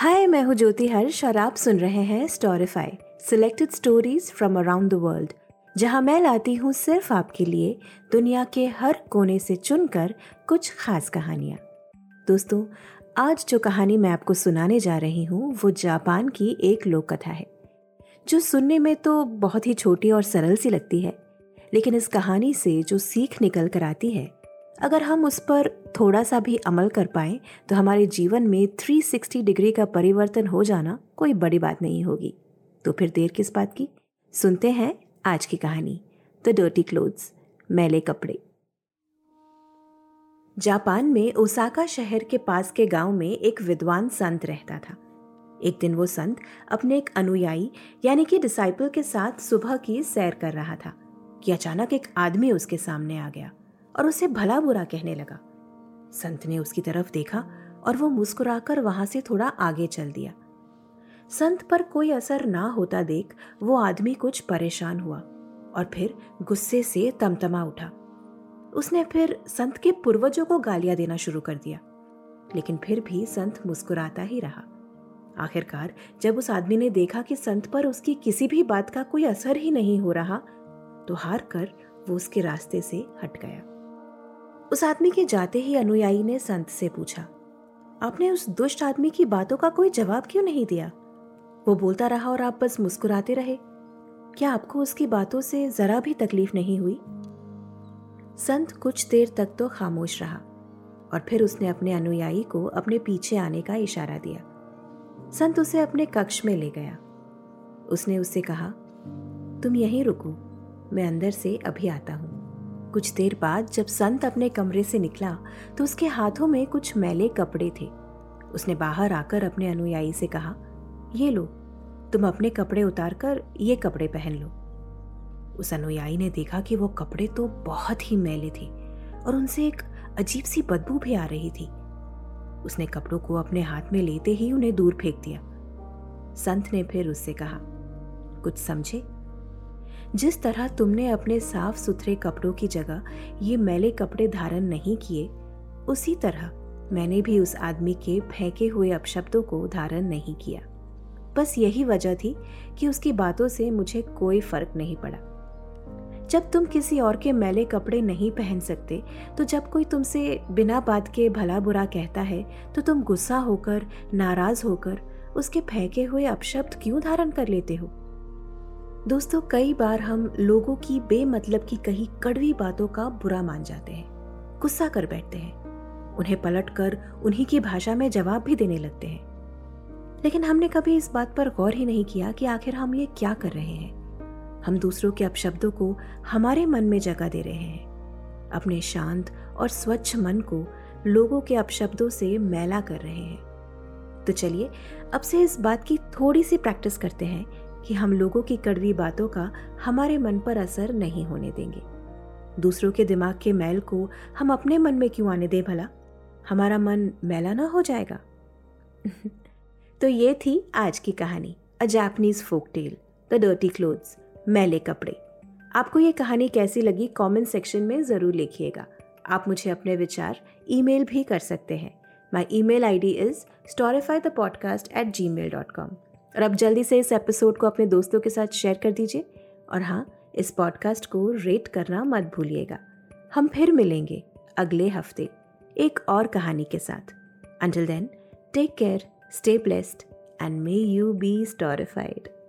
हाय, मैं हूँ ज्योति हर्ष और आप सुन रहे हैं Storify, selected stories from around the world, जहाँ मैं लाती हूँ सिर्फ आपके लिए दुनिया के हर कोने से चुनकर कुछ खास कहानियाँ। दोस्तों, आज जो कहानी मैं आपको सुनाने जा रही हूँ वो जापान की एक लोक कथा है, जो सुनने में तो बहुत ही छोटी और सरल सी लगती है, लेकिन इस कहानी से जो सीख निकल कर आती है, अगर हम उस पर थोड़ा सा भी अमल कर पाएं तो हमारे जीवन में 360 डिग्री का परिवर्तन हो जाना कोई बड़ी बात नहीं होगी। तो फिर देर किस बात की, सुनते हैं आज की कहानी, द डर्टी क्लोथ्स, मैले कपड़े। जापान में ओसाका शहर के पास के गांव में एक विद्वान संत रहता था। एक दिन वो संत अपने एक अनुयायी यानी कि डिसाइपल के साथ सुबह की सैर कर रहा था कि अचानक एक आदमी उसके सामने आ गया और उसे भला बुरा कहने लगा। संत ने उसकी तरफ देखा और वो मुस्कुराकर वहां से थोड़ा आगे चल दिया। संत पर कोई असर ना होता देख वो आदमी कुछ परेशान हुआ और फिर गुस्से से तमतमा उठा। उसने फिर संत के पूर्वजों को गालियां देना शुरू कर दिया, लेकिन फिर भी संत मुस्कुराता ही रहा। आखिरकार जब उस आदमी ने देखा कि संत पर उसकी किसी भी बात का कोई असर ही नहीं हो रहा, तो हार कर वो उसके रास्ते से हट गया। उस आदमी के जाते ही अनुयायी ने संत से पूछा, आपने उस दुष्ट आदमी की बातों का कोई जवाब क्यों नहीं दिया? वो बोलता रहा और आप बस मुस्कुराते रहे। क्या आपको उसकी बातों से जरा भी तकलीफ नहीं हुई? संत कुछ देर तक तो खामोश रहा और फिर उसने अपने अनुयायी को अपने पीछे आने का इशारा दिया। संत उसे अपने कक्ष में ले गया। उसने उससे कहा, तुम यहीं रुको, मैं अंदर से अभी आता हूँ। कुछ देर बाद जब संत अपने कमरे से निकला तो उसके हाथों में कुछ मैले कपड़े थे। उसने बाहर आकर अपने अनुयायी से कहा, ये लो, तुम अपने कपड़े उतार कर ये कपड़े पहन लो। उस अनुयायी ने देखा कि वो कपड़े तो बहुत ही मैले थे और उनसे एक अजीब सी बदबू भी आ रही थी। उसने कपड़ों को अपने हाथ में लेते ही उन्हें दूर फेंक दिया। संत ने फिर उससे कहा, कुछ समझे? जिस तरह तुमने अपने साफ सुथरे कपड़ों की जगह ये मैले कपड़े धारण नहीं किए, उसी तरह मैंने भी उस आदमी के फेंके हुए अपशब्दों को धारण नहीं किया। बस यही वजह थी कि उसकी बातों से मुझे कोई फर्क नहीं पड़ा। जब तुम किसी और के मैले कपड़े नहीं पहन सकते, तो जब कोई तुमसे बिना बात के भला बुरा कहता है तो तुम गुस्सा होकर, नाराज होकर उसके फेंके हुए अपशब्द क्यों धारण कर लेते हो? दोस्तों, कई बार हम लोगों की बेमतलब की कही कड़वी बातों का बुरा मान जाते हैं, गुस्सा कर बैठते हैं, उन्हें पलट कर उन्हीं की भाषा में जवाब भी देने लगते हैं। लेकिन हमने कभी इस बात पर गौर ही नहीं किया कि आखिर हम ये क्या कर रहे हैं। हम दूसरों के अपशब्दों को हमारे मन में जगह दे रहे हैं, अपने शांत और स्वच्छ मन को लोगों के अपशब्दों से मैला कर रहे हैं। तो चलिए अब से इस बात की थोड़ी सी प्रैक्टिस करते हैं कि हम लोगों की कड़वी बातों का हमारे मन पर असर नहीं होने देंगे। दूसरों के दिमाग के मैल को हम अपने मन में क्यों आने दें भला? हमारा मन मैला ना हो जाएगा। तो ये थी आज की कहानी, a Japanese folk tale, the dirty clothes, मैले कपड़े। आपको ये कहानी कैसी लगी कमेंट सेक्शन में ज़रूर लिखिएगा। आप मुझे अपने विचार ईमेल भी कर सकते हैं। My email ID is storifythepodcast@gmail.com। और अब जल्दी से इस एपिसोड को अपने दोस्तों के साथ शेयर कर दीजिए। और हाँ, इस पॉडकास्ट को रेट करना मत भूलिएगा। हम फिर मिलेंगे अगले हफ्ते एक और कहानी के साथ। Until then, take care, stay blessed and may you be storified.